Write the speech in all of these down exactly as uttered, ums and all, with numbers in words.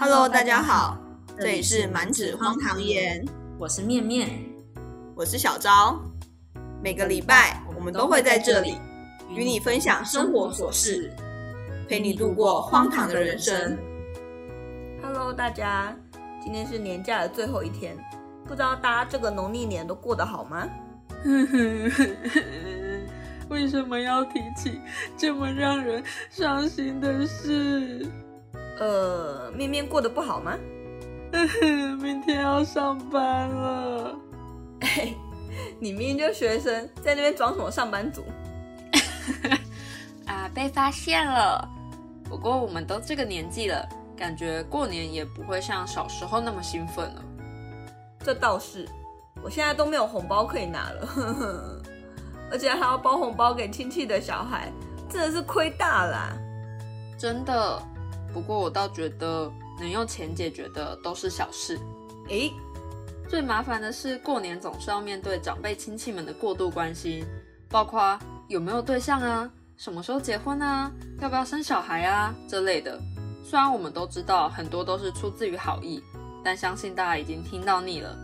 Hello， 大家好，这里是满纸荒唐言，我是面面，我是小昭。每个礼拜我们都会在这里与你分享生活琐事，陪你度过荒唐的人生。Hello， 大家，今天是年假的最后一天，不知道大家这个农历年都过得好吗？为什么要提起这么让人伤心的事？呃，面面过得不好吗？明天要上班了。哎，你明明就学生，在那边装什么上班族？啊，被发现了。不过我们都这个年纪了，感觉过年也不会像小时候那么兴奋了。这倒是，我现在都没有红包可以拿了，而且还要包红包给亲戚的小孩，真的是亏大啦。真的。不过我倒觉得能用钱解决的都是小事。诶，最麻烦的是过年总是要面对长辈亲戚们的过度关心，包括有没有对象啊，什么时候结婚啊，要不要生小孩啊这类的。虽然我们都知道很多都是出自于好意，但相信大家已经听到腻了，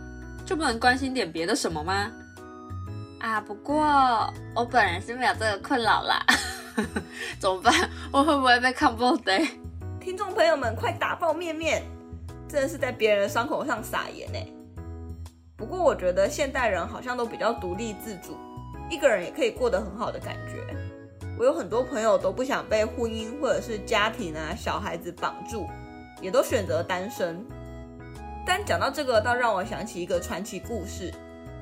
就不能关心点别的什么吗？啊，不过我本人是没有这个困扰啦。怎么办？我会不会被看爆的？听众朋友们，快打爆面面！真的是在别人的伤口上撒盐耶。不过我觉得现代人好像都比较独立自主，一个人也可以过得很好的感觉。我有很多朋友都不想被婚姻或者是家庭啊、小孩子绑住，也都选择单身。但讲到这个，倒让我想起一个传奇故事。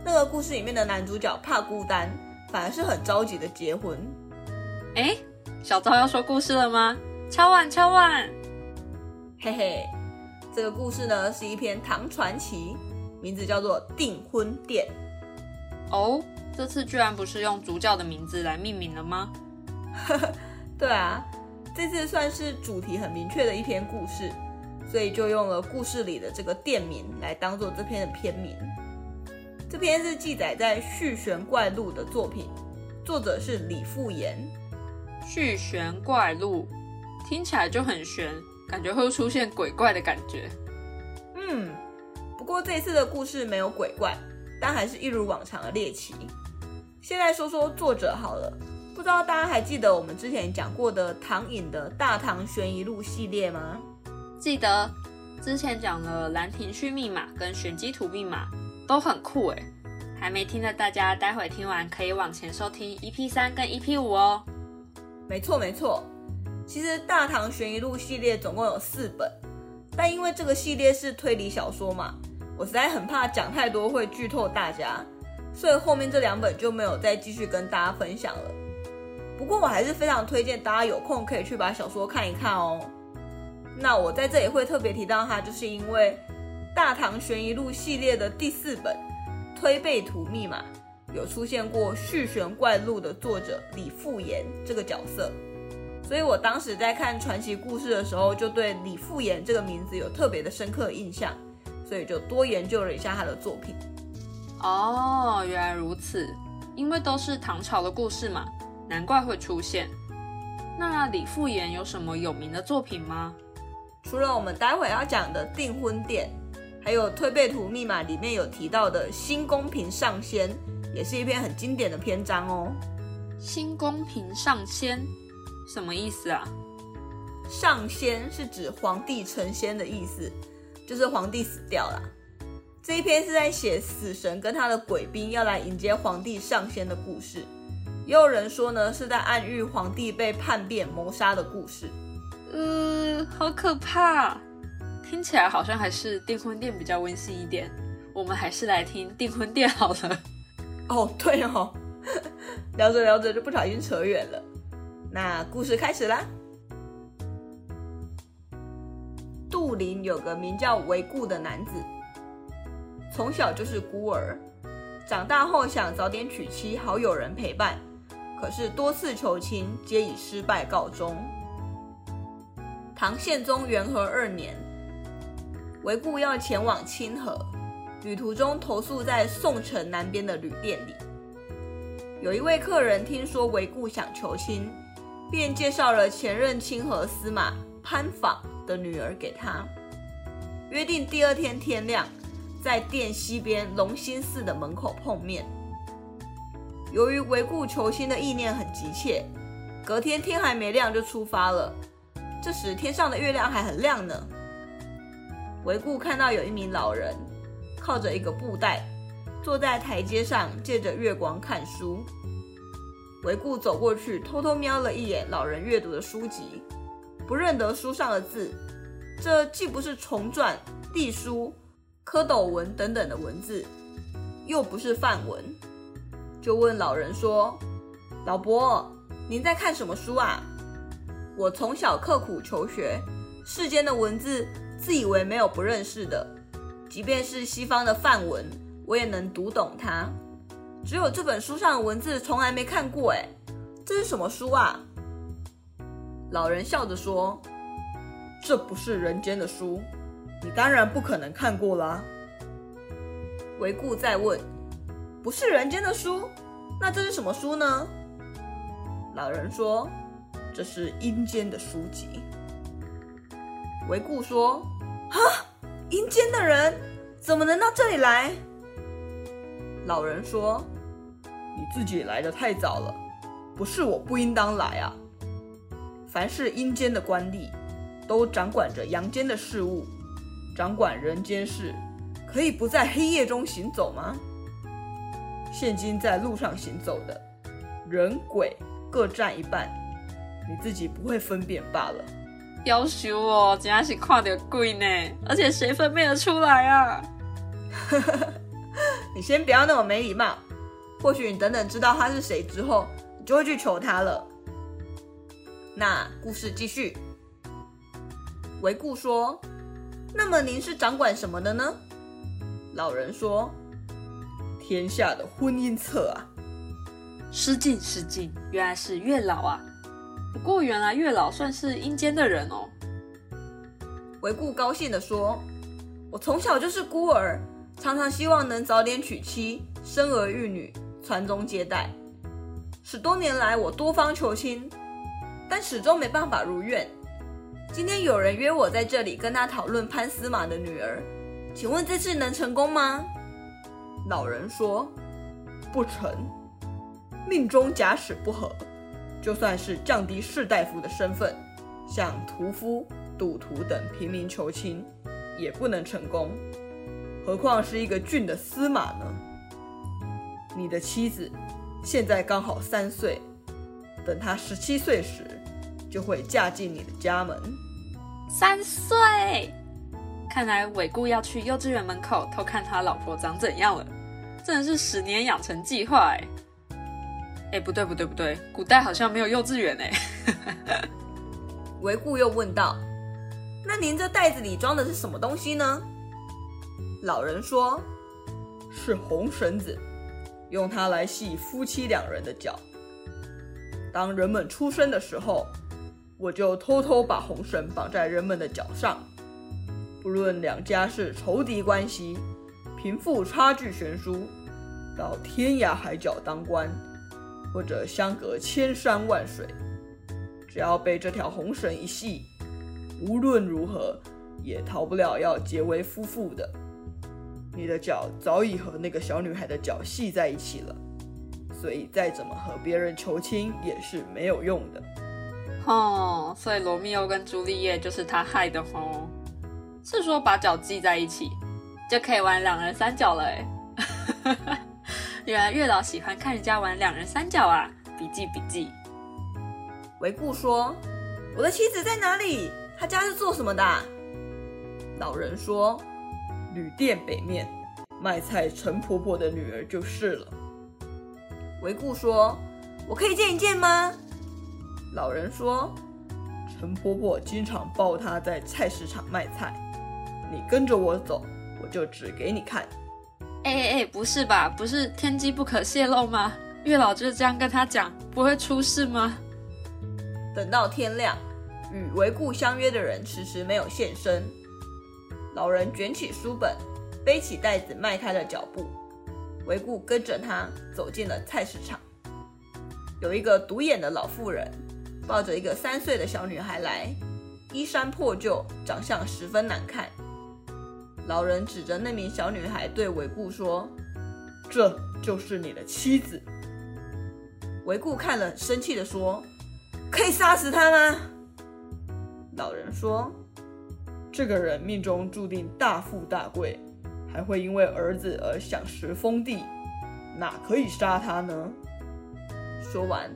那个故事里面的男主角怕孤单，反而是很着急的结婚。哎，小昭要说故事了吗？敲碗敲碗，嘿嘿，这个故事呢是一篇唐传奇，名字叫做《订婚殿》。哦，这次居然不是用主角的名字来命名了吗？对啊，这次算是主题很明确的一篇故事，所以就用了故事里的这个店名来当做这篇的篇名。这篇是记载在《续弦怪录》的作品，作者是李复言。《续弦怪录》听起来就很悬，感觉会出现鬼怪的感觉。嗯，不过这一次的故事没有鬼怪，但还是一如往常的猎奇。现在说说作者好了，不知道大家还记得我们之前讲过的唐颖的大唐悬疑录系列吗？记得，之前讲了兰亭序密码跟玄机图密码，都很酷耶。还没听的大家，待会听完可以往前收听 E P 三 跟 E P 五 哦。没错没错。其实大唐悬疑录系列总共有四本，但因为这个系列是推理小说嘛，我实在很怕讲太多会剧透大家，所以后面这两本就没有再继续跟大家分享了。不过我还是非常推荐大家有空可以去把小说看一看哦。那我在这里会特别提到它，就是因为大唐悬疑录系列的第四本《推背图密码》有出现过《续弦怪录》的作者李复言这个角色，所以我当时在看传奇故事的时候，就对李复言这个名字有特别的深刻印象，所以就多研究了一下他的作品。哦，原来如此，因为都是唐朝的故事嘛，难怪会出现。那李复言有什么有名的作品吗？除了我们待会要讲的《订婚殿》，还有《推背图密码》里面有提到的《新宫平上仙》，也是一篇很经典的篇章哦。新宫平上仙什么意思啊？上仙是指皇帝成仙的意思，就是皇帝死掉了。这一篇是在写死神跟他的鬼兵要来迎接皇帝上仙的故事，也有人说呢是在暗喻皇帝被叛变谋杀的故事。呃，好可怕，听起来好像还是订婚殿比较温馨一点，我们还是来听订婚殿好了。哦，对哦，聊着聊着就不小心扯远了。那故事开始啦。杜陵有个名叫韦固的男子，从小就是孤儿，长大后想早点娶妻，好有人陪伴，可是多次求亲皆以失败告终。唐宪宗元和二年，韦固要前往清河，旅途中投宿在宋城南边的旅店里。有一位客人听说韦固想求亲，便介绍了前任清河司马潘访的女儿给他。约定第二天天亮，在店西边龙兴寺的门口碰面。由于维固求新的意念很急切，隔天天还没亮就出发了。这时天上的月亮还很亮呢。维固看到有一名老人靠着一个布袋，坐在台阶上，借着月光看书。维固走过去，偷偷瞄了一眼老人阅读的书籍，不认得书上的字。这既不是重篆、隶书、蝌蚪文等等的文字，又不是范文，就问老人说：“老伯，您在看什么书啊？我从小刻苦求学，世间的文字自以为没有不认识的，即便是西方的范文，我也能读懂它。只有这本书上的文字从来没看过，哎，这是什么书啊？”老人笑着说：“这不是人间的书，你当然不可能看过啦。”维固再问：“不是人间的书，那这是什么书呢？”老人说：“这是阴间的书籍。”维固说：“啊，阴间的人怎么能到这里来？”老人说：“你自己来得太早了，不是我不应当来啊。凡是阴间的官吏，都掌管着阳间的事物，掌管人间事，可以不在黑夜中行走吗？现今在路上行走的人鬼各占一半，你自己不会分辨罢了。”夭寿哦，真的是看到鬼呢，而且谁分辨得出来啊？你先不要那么没礼貌，或许你等等知道他是谁之后，你就会去求他了。那故事继续。维固说：“那么您是掌管什么的呢？”老人说：“天下的婚姻册啊。”失敬失敬，原来是月老啊。不过原来月老算是阴间的人哦。维固高兴地说：“我从小就是孤儿，常常希望能早点娶妻，生儿育女，传宗接代。十多年来我多方求亲，但始终没办法如愿。今天有人约我在这里跟他讨论潘司马的女儿，请问这次能成功吗？”老人说：“不成，命中假使不合，就算是降低士大夫的身份，像屠夫、赌徒等平民求亲，也不能成功，何况是一个郡的司马呢？你的妻子现在刚好三岁，等她十七岁时，就会嫁进你的家门。”三岁，看来韦固要去幼稚园门口偷看他老婆长怎样了，真的是十年养成计划哎。哎，不对不对不对，古代好像没有幼稚园哎。韦固又问道：“那您这袋子里装的是什么东西呢？”老人说：“是红绳子，用它来系夫妻两人的脚。当人们出生的时候，我就偷偷把红绳绑在人们的脚上，不论两家是仇敌关系，贫富差距悬殊，到天涯海角当官，或者相隔千山万水，只要被这条红绳一系，无论如何也逃不了要结为夫妇的。你的脚早已和那个小女孩的脚系在一起了，所以再怎么和别人求亲也是没有用的。”哦，所以罗密欧跟朱丽叶就是他害的哦。是说把脚系在一起就可以玩两人三角了耶。原来月老喜欢看人家玩两人三角啊，笔记笔记。维固说：“我的妻子在哪里？她家是做什么的？”老人说：“旅店北面，卖菜陈婆婆的女儿就是了。”维固说：“我可以见一见吗？”老人说：“陈婆婆经常抱她在菜市场卖菜，你跟着我走，我就指给你看。”哎哎哎，不是吧？不是天机不可泄露吗？月老就是这样跟他讲，不会出事吗？等到天亮，与维固相约的人迟迟没有现身。老人卷起书本，背起袋子，迈开了脚步。维固跟着他走进了菜市场。有一个独眼的老妇人，抱着一个三岁的小女孩来，衣衫破旧，长相十分难看。老人指着那名小女孩对韦固说：“这就是你的妻子。”韦固看了，生气地说：“可以杀死她吗？”老人说：“这个人命中注定大富大贵，还会因为儿子而享食封地，哪可以杀他呢？”说完，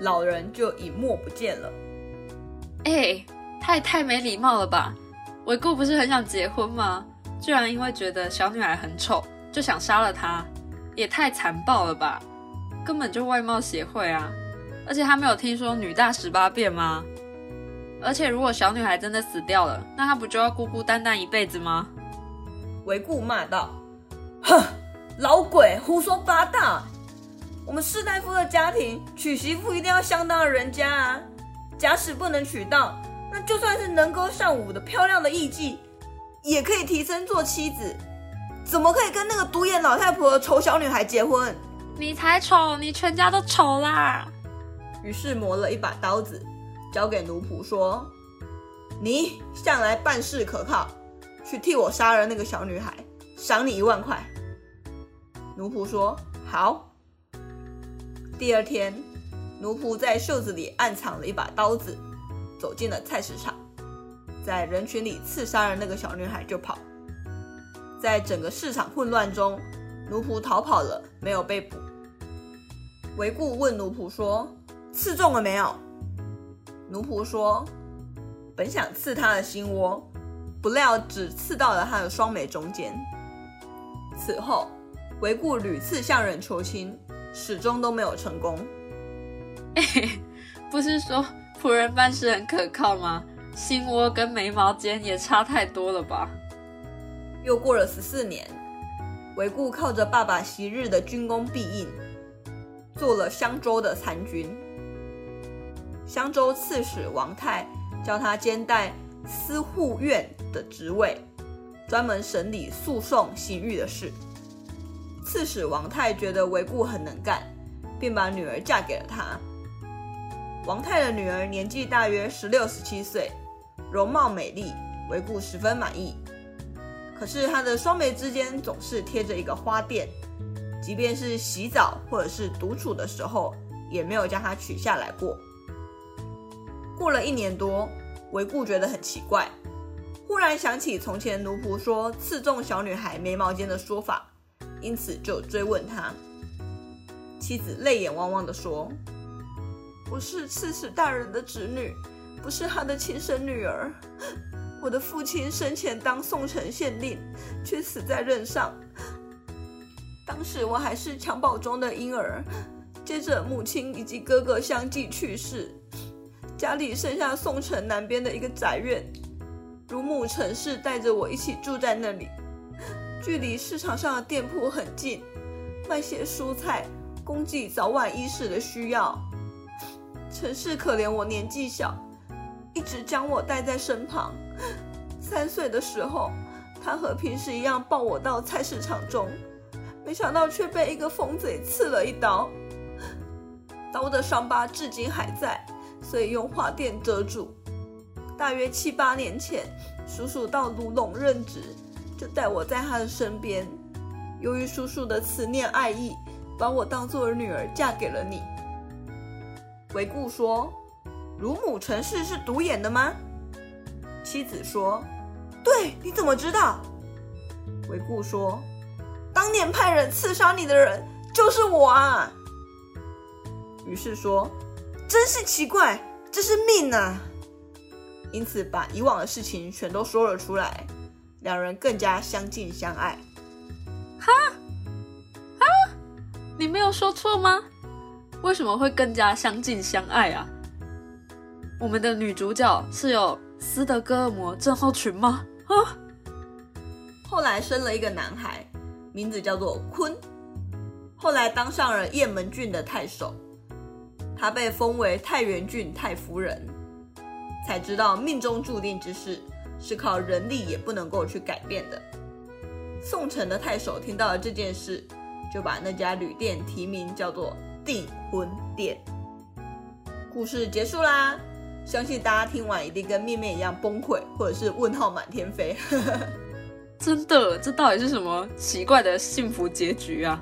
老人就隐没不见了。哎、欸，他也太没礼貌了吧！韦固不是很想结婚吗？居然因为觉得小女孩很丑就想杀了她，也太残暴了吧！根本就外貌协会啊！而且他没有听说女大十八变吗？而且如果小女孩真的死掉了，那她不就要孤孤单单一辈子吗？韦固骂道：“哼，老鬼胡说八道！我们士大夫的家庭娶媳妇一定要相当的人家啊！假使不能娶到，那就算是能歌善舞的漂亮的艺妓，也可以提升做妻子。怎么可以跟那个独眼老太婆丑小女孩结婚？你才丑，你全家都丑啦！”于是磨了一把刀子，交给奴仆说：“你向来办事可靠，去替我杀了那个小女孩，赏你一万块。”奴仆说：“好。”第二天，奴仆在袖子里暗藏了一把刀子，走进了菜市场，在人群里刺杀了那个小女孩就跑。在整个市场混乱中，奴仆逃跑了，没有被捕。韦固问奴仆说：“刺中了没有？”奴仆说：“本想刺他的心窝，不料只刺到了他的双眉中间。”此后，韦固屡次向人求亲，始终都没有成功。欸、不是说仆人办事很可靠吗？心窝跟眉毛间也差太多了吧。又过了十四年，韦固靠着爸爸昔日的军功庇荫，做了襄州的参军。襄州刺史王泰教他兼带司户院的职位，专门审理诉讼刑狱的事。刺史王泰觉得韦固很能干，并把女儿嫁给了他。王泰的女儿年纪大约十六、十七岁，容貌美丽，韦固十分满意。可是她的双眉之间总是贴着一个花钿，即便是洗澡或者是独处的时候，也没有将它取下来过。过了一年多，韦固觉得很奇怪，忽然想起从前奴仆说刺中小女孩眉毛间的说法，因此就追问他。妻子泪眼汪汪地说：“我是刺史大人的侄女，不是他的亲生女儿。我的父亲生前当宋城县令，却死在任上。当时我还是襁褓中的婴儿，接着母亲以及哥哥相继去世，家里剩下宋城南边的一个宅院，乳母陈氏带着我一起住在那里，距离市场上的店铺很近，卖些蔬菜，供给早晚衣食的需要。陈氏可怜我年纪小，一直将我带在身旁。三岁的时候，他和平时一样抱我到菜市场中，没想到却被一个疯子刺了一刀，刀的伤疤至今还在，所以用花钿遮住。大约七八年前，叔叔到卢龙任职，就带我在他的身边。由于叔叔的慈念爱意，把我当作女儿嫁给了你。”韦固说：“乳母陈氏是独眼的吗？”妻子说：“对，你怎么知道？”韦固说：“当年派人刺杀你的人就是我啊！”于是说：“真是奇怪，这是命啊！”因此把以往的事情全都说了出来，两人更加相敬相爱。哈？啊？你没有说错吗？为什么会更加相敬相爱啊？我们的女主角是有斯德哥尔摩症候群吗？啊？后来生了一个男孩，名字叫做鲲，后来当上了雁门郡的太守。他被封为太原郡太夫人，才知道命中注定之事是靠人力也不能够去改变的。宋城的太守听到了这件事，就把那家旅店提名叫做订婚店。故事结束啦，相信大家听完一定跟面面一样崩溃，或者是问号满天飞。真的，这到底是什么奇怪的幸福结局啊？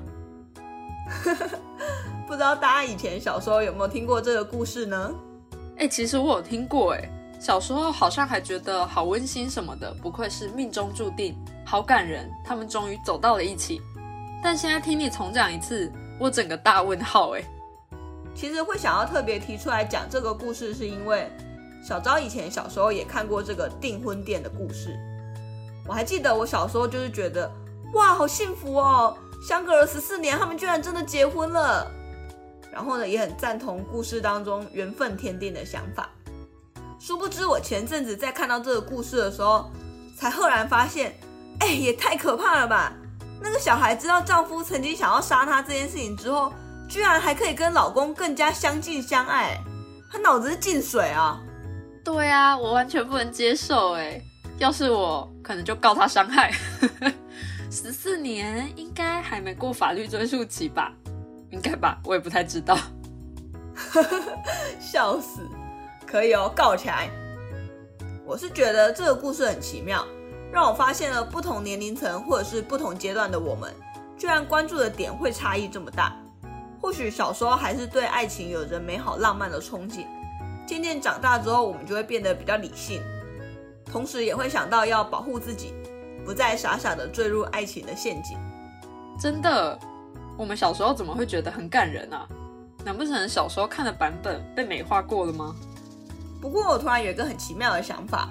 不知道大家以前小时候有没有听过这个故事呢？欸，其实我有听过欸，小时候好像还觉得好温馨什么的，不愧是命中注定，好感人，他们终于走到了一起。但现在听你重讲一次，我整个大问号欸。其实会想要特别提出来讲这个故事，是因为小昭以前小时候也看过这个订婚店的故事。我还记得我小时候就是觉得，哇，好幸福哦，相隔了十四年，他们居然真的结婚了。然后呢，也很赞同故事当中缘分天定的想法。殊不知我前阵子在看到这个故事的时候，才赫然发现，哎，也太可怕了吧，那个小孩知道丈夫曾经想要杀她这件事情之后，居然还可以跟老公更加相敬相爱，她脑子是进水啊。对啊，我完全不能接受哎，要是我可能就告她伤害。十四年应该还没过法律追诉期吧？应该吧，我也不太知道。 , 笑死，可以哦，告起来。我是觉得这个故事很奇妙，让我发现了不同年龄层或者是不同阶段的我们，居然关注的点会差异这么大。或许小时候还是对爱情有着美好浪漫的憧憬，渐渐长大之后我们就会变得比较理性，同时也会想到要保护自己，不再傻傻的坠入爱情的陷阱。真的，我们小时候怎么会觉得很感人啊？难不成小时候看的版本被美化过了吗？不过我突然有一个很奇妙的想法，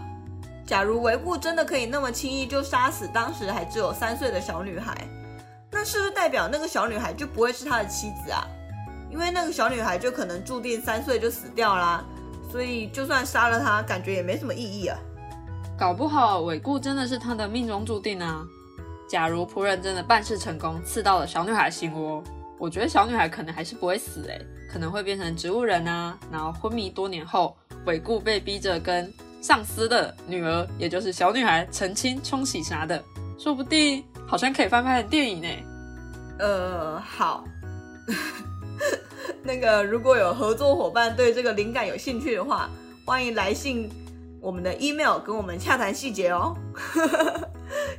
假如维固真的可以那么轻易就杀死当时还只有三岁的小女孩，那是不是代表那个小女孩就不会是他的妻子啊？因为那个小女孩就可能注定三岁就死掉啦，所以就算杀了她，感觉也没什么意义啊。搞不好尾固真的是他的命中注定啊！假如仆人真的办事成功，刺到了小女孩心窝，我觉得小女孩可能还是不会死欸，可能会变成植物人啊，然后昏迷多年后，尾固被逼着跟上司的女儿，也就是小女孩澄清冲洗啥的，说不定好像可以翻拍成电影欸。呃，好。那个如果有合作伙伴对这个灵感有兴趣的话，欢迎来信我们的 email 跟我们洽谈细节哦。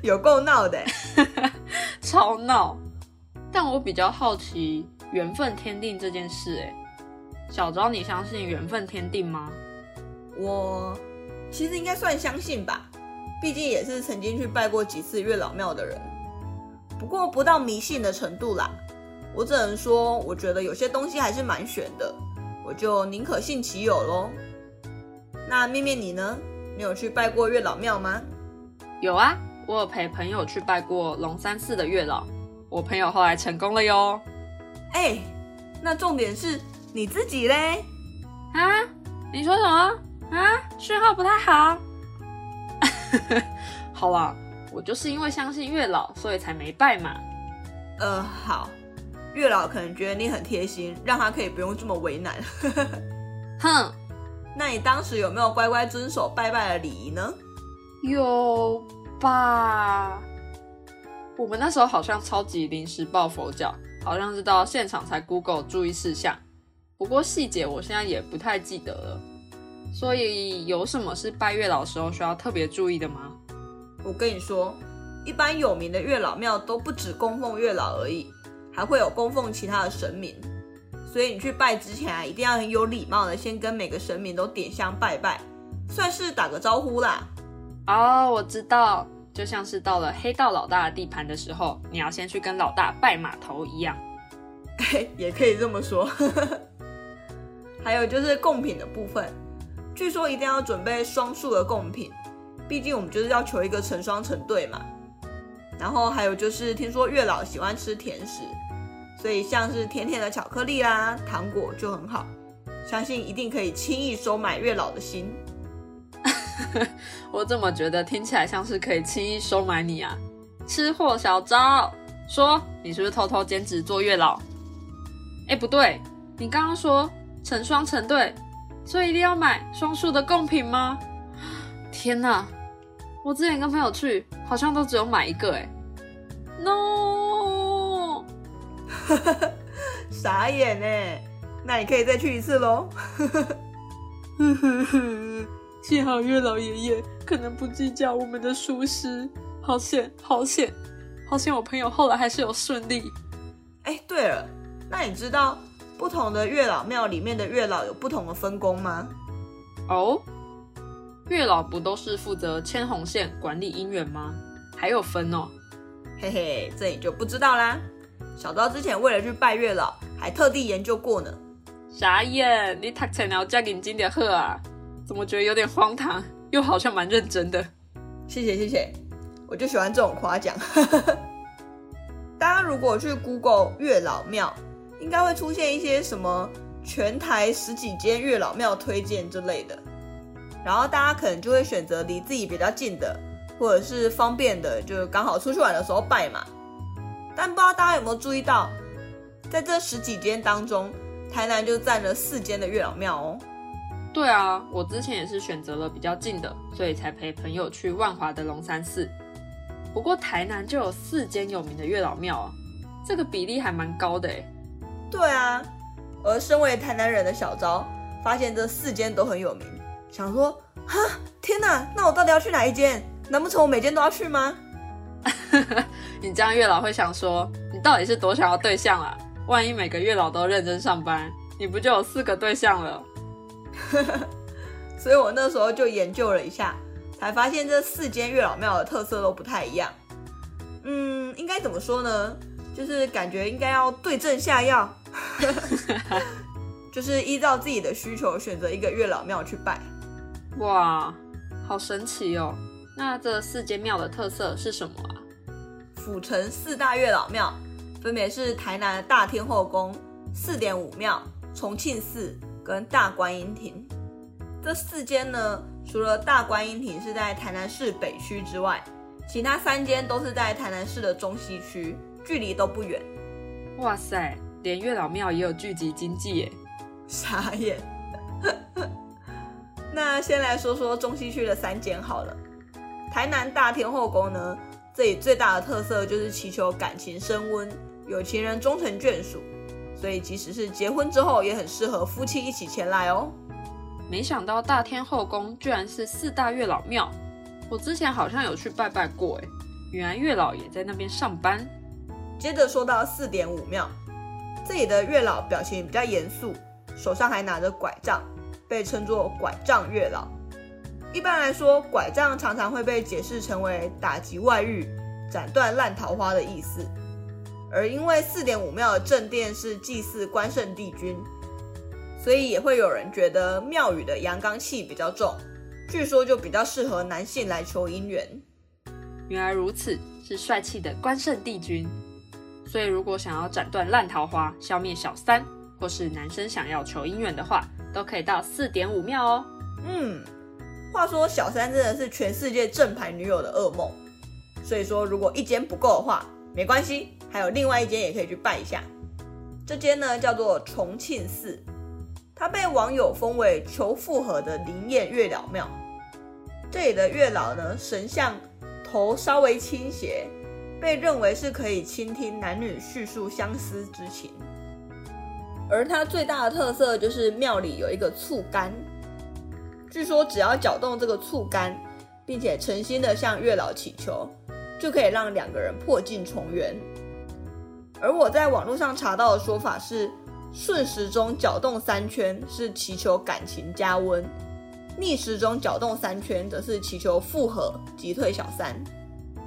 有够闹的欸。超闹。但我比较好奇缘分天定这件事欸。小昭，你相信缘分天定吗？我其实应该算相信吧，毕竟也是曾经去拜过几次月老庙的人，不过不到迷信的程度啦。我只能说我觉得有些东西还是蛮玄的，我就宁可信其有咯。那面面你呢？你有去拜过月老庙吗？有啊，我有陪朋友去拜过龙山寺的月老，我朋友后来成功了哟。哎、欸，那重点是你自己嘞？啊？你说什么？啊？讯号不太好。好啊，我就是因为相信月老，所以才没拜嘛。呃，好，月老可能觉得你很贴心，让他可以不用这么为难。哼。那你当时有没有乖乖遵守拜拜的礼仪呢？有吧，我们那时候好像超级临时抱佛脚，好像是到现场才 Google 注意事项，不过细节我现在也不太记得了。所以有什么是拜月老时候需要特别注意的吗？我跟你说，一般有名的月老庙都不只供奉月老而已，还会有供奉其他的神明，所以你去拜之前啊，一定要很有礼貌的先跟每个神明都点香拜拜，算是打个招呼啦。哦，我知道，就像是到了黑道老大的地盘的时候，你要先去跟老大拜码头一样。也可以这么说。还有就是贡品的部分，据说一定要准备双数的贡品，毕竟我们就是要求一个成双成对嘛。然后还有就是听说月老喜欢吃甜食，所以像是甜甜的巧克力啦、糖果就很好，相信一定可以轻易收买月老的心。我怎么觉得听起来像是可以轻易收买你啊？吃货小昭，说你是不是偷偷兼职做月老？哎，不对，你刚刚说成双成对，所以一定要买双数的贡品吗？天哪，我之前跟朋友去，好像都只有买一个哎。No！ 傻眼哎，那你可以再去一次咯。幸好月老爷爷可能不计较我们的疏失，好险好险好险！我朋友后来还是有顺利。哎，对了，那你知道不同的月老庙里面的月老有不同的分工吗？哦，月老不都是负责牵红线、管理姻缘吗？还有分哦。嘿嘿，这你就不知道啦。小昭之前为了去拜月老，还特地研究过呢。傻眼，你读册了这么认真就好啊？怎么觉得有点荒唐，又好像蛮认真的。谢谢谢谢，我就喜欢这种夸奖。大家如果去 Google 月老庙，应该会出现一些什么全台十几间月老庙推荐之类的，然后大家可能就会选择离自己比较近的，或者是方便的，就刚好出去玩的时候拜嘛。但不知道大家有没有注意到，在这十几间当中，台南就占了四间的月老庙哦。对啊，我之前也是选择了比较近的，所以才陪朋友去万华的龙山寺。不过台南就有四间有名的月老庙啊，这个比例还蛮高的耶。对啊，而身为台南人的小昭发现这四间都很有名，想说哈，天哪，那我到底要去哪一间？难不成我每间都要去吗？你这样月老会想说，你到底是多想要对象啊？万一每个月老都认真上班，你不就有四个对象了？所以我那时候就研究了一下，才发现这四间月老庙的特色都不太一样。嗯，应该怎么说呢？就是感觉应该要对症下药，就是依照自己的需求选择一个月老庙去拜。哇，好神奇哦！那这四间庙的特色是什么啊？府城四大月老庙分别是台南的大天后宫、四点五庙、重庆寺跟大观音亭。这四间呢，除了大观音亭是在台南市北区之外，其他三间都是在台南市的中西区，距离都不远。哇塞，连月老庙也有聚集经济耶！傻眼。那先来说说中西区的三间好了。台南大天后宫呢，这里最大的特色就是祈求感情升温，有情人终成眷属，所以即使是结婚之后，也很适合夫妻一起前来哦。没想到大天后宫居然是四大月老庙，我之前好像有去拜拜过耶，原来月老也在那边上班。接着说到四点五庙，这里的月老表情比较严肃，手上还拿着拐杖，被称作拐杖月老。一般来说，拐杖常常会被解释成为打击外遇、斩断烂桃花的意思。而因为 四点五 庙的正殿是祭祀关圣帝君，所以也会有人觉得庙宇的阳刚气比较重，据说就比较适合男性来求姻缘。原来如此，是帅气的关圣帝君。所以如果想要斩断烂桃花、消灭小三，或是男生想要求姻缘的话，都可以到 四点五 庙哦。嗯。话说小三真的是全世界正牌女友的噩梦，所以说如果一间不够的话，没关系，还有另外一间也可以去拜一下。这间呢叫做重庆寺，它被网友封为求复合的灵验月老庙。这里的月老呢，神像头稍微倾斜，被认为是可以倾听男女叙述相思之情。而它最大的特色就是庙里有一个醋柑，据说只要搅动这个醋柑，并且诚心的向月老祈求，就可以让两个人破镜重圆。而我在网络上查到的说法是，顺时钟搅动三圈是祈求感情加温，逆时钟搅动三圈则是祈求复合击退小三。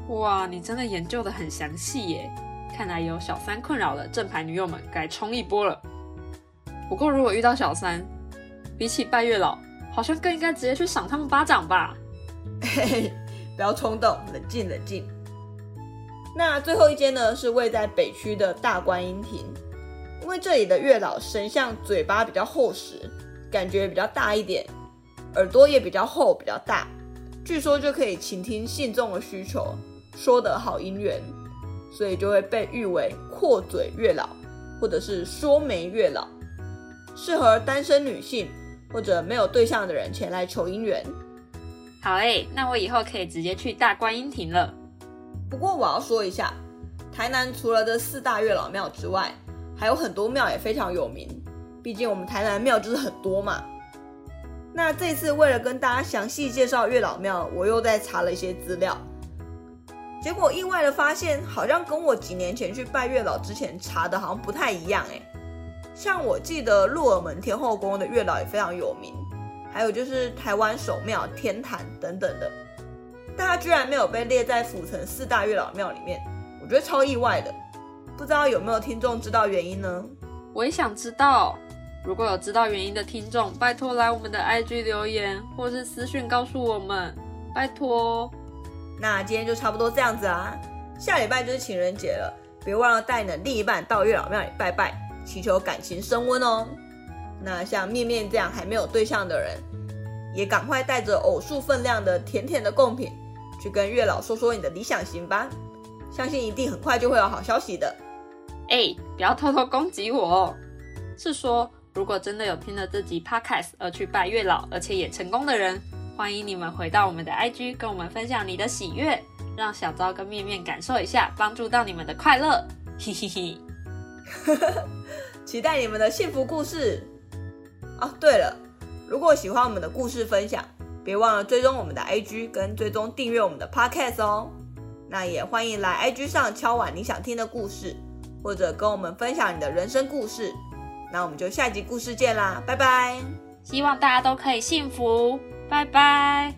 哇，你真的研究得很详细耶！看来有小三困扰的正牌女友们该冲一波了。不过如果遇到小三，比起拜月老，好像更应该直接去赏他们巴掌吧。嘿嘿，不要冲动，冷静冷静。那最后一间呢，是位在北区的大观音亭，因为这里的月老神像嘴巴比较厚实，感觉比较大一点，耳朵也比较厚比较大，据说就可以倾听信众的需求，说得好姻缘，所以就会被誉为阔嘴月老，或者是说媒月老，适合单身女性或者没有对象的人前来求姻缘。好诶，那我以后可以直接去大观音亭了。不过我要说一下，台南除了这四大月老庙之外，还有很多庙也非常有名，毕竟我们台南庙就是很多嘛。那这次为了跟大家详细介绍月老庙，我又再查了一些资料，结果意外的发现，好像跟我几年前去拜月老之前查的好像不太一样哎。像我记得鹿耳门天后宫的月老也非常有名，还有就是台湾首庙天坛等等的，但它居然没有被列在府城四大月老庙里面，我觉得超意外的。不知道有没有听众知道原因呢？我也想知道。如果有知道原因的听众，拜托来我们的 I G 留言或是私讯告诉我们，拜托。那今天就差不多这样子啊，下礼拜就是情人节了，别忘了带你的另一半到月老庙里拜拜，祈求感情升温哦。那像面面这样还没有对象的人，也赶快带着偶数分量的甜甜的贡品去跟月老说说你的理想型吧，相信一定很快就会有好消息的。哎，不要偷偷攻击我哦，是说如果真的有听了这集 podcast 而去拜月老，而且也成功的人，欢迎你们回到我们的 I G 跟我们分享你的喜悦，让小昭跟面面感受一下，帮助到你们的快乐，嘿嘿嘿。期待你们的幸福故事哦。对了，如果喜欢我们的故事分享，别忘了追踪我们的 I G 跟追踪订阅我们的 podcast 哦。那也欢迎来 I G 上敲碗你想听的故事，或者跟我们分享你的人生故事。那我们就下集故事见啦，拜拜！希望大家都可以幸福，拜拜！